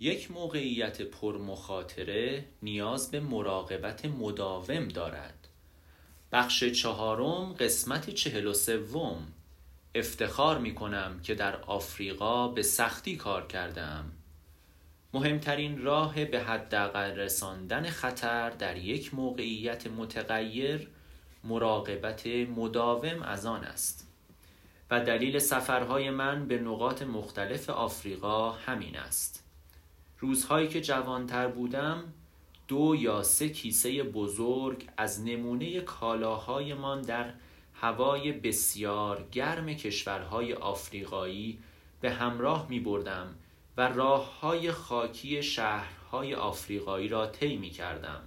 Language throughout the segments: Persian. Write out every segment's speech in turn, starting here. یک موقعیت پرمخاطره نیاز به مراقبت مداوم دارد. بخش 4 قسمت 43 افتخار می کنم که در آفریقا به سختی کار کردم. مهمترین راه به حداقل رساندن خطر در یک موقعیت متغیر مراقبت مداوم از آن است و دلیل سفرهای من به نقاط مختلف آفریقا همین است. روزهایی که جوانتر بودم 2 یا 3 کیسه بزرگ از نمونه کالاهایمان در هوای بسیار گرم کشورهای آفریقایی به همراه می بردم و راه‌های خاکی شهرهای آفریقایی را طی می‌کردم.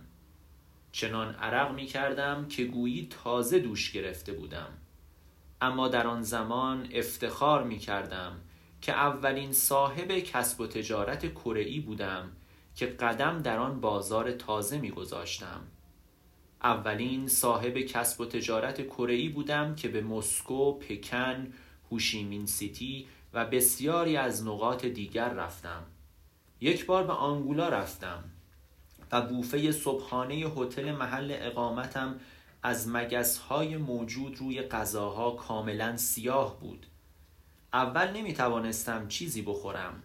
چنان عرق می‌کردم که گویی تازه دوش گرفته بودم. اما در آن زمان افتخار می‌کردم که اولین صاحب کسب و تجارت کره‌ای بودم که قدم در آن بازار تازه می‌گذاشتم. اولین صاحب کسب و تجارت کره‌ای بودم که به مسکو، پکن، هوشیمین سیتی و بسیاری از نقاط دیگر رفتم. یک بار به آنگولا رفتم و بوفه صبحانه هتل محل اقامتم از مگس‌های موجود روی غذاها کاملا سیاه بود. اول نمیتوانستم چیزی بخورم.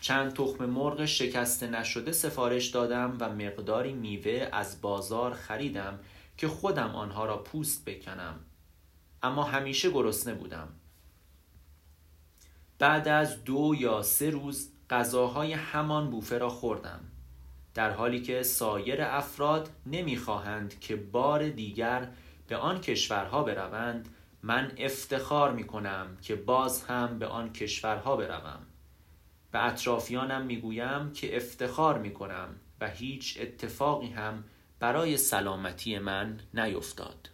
چند تخم مرغ شکسته نشده سفارش دادم و مقداری میوه از بازار خریدم که خودم آنها را پوست بکنم. اما همیشه گرسنه بودم. بعد از 2 یا 3 روز غذاهای همان بوفه را خوردم، در حالی که سایر افراد نمیخواهند که بار دیگر به آن کشورها بروند. من افتخار میکنم که باز هم به آن کشورها بروم. به اطرافیانم میگویم که افتخار میکنم و هیچ اتفاقی هم برای سلامتی من نیفتاد.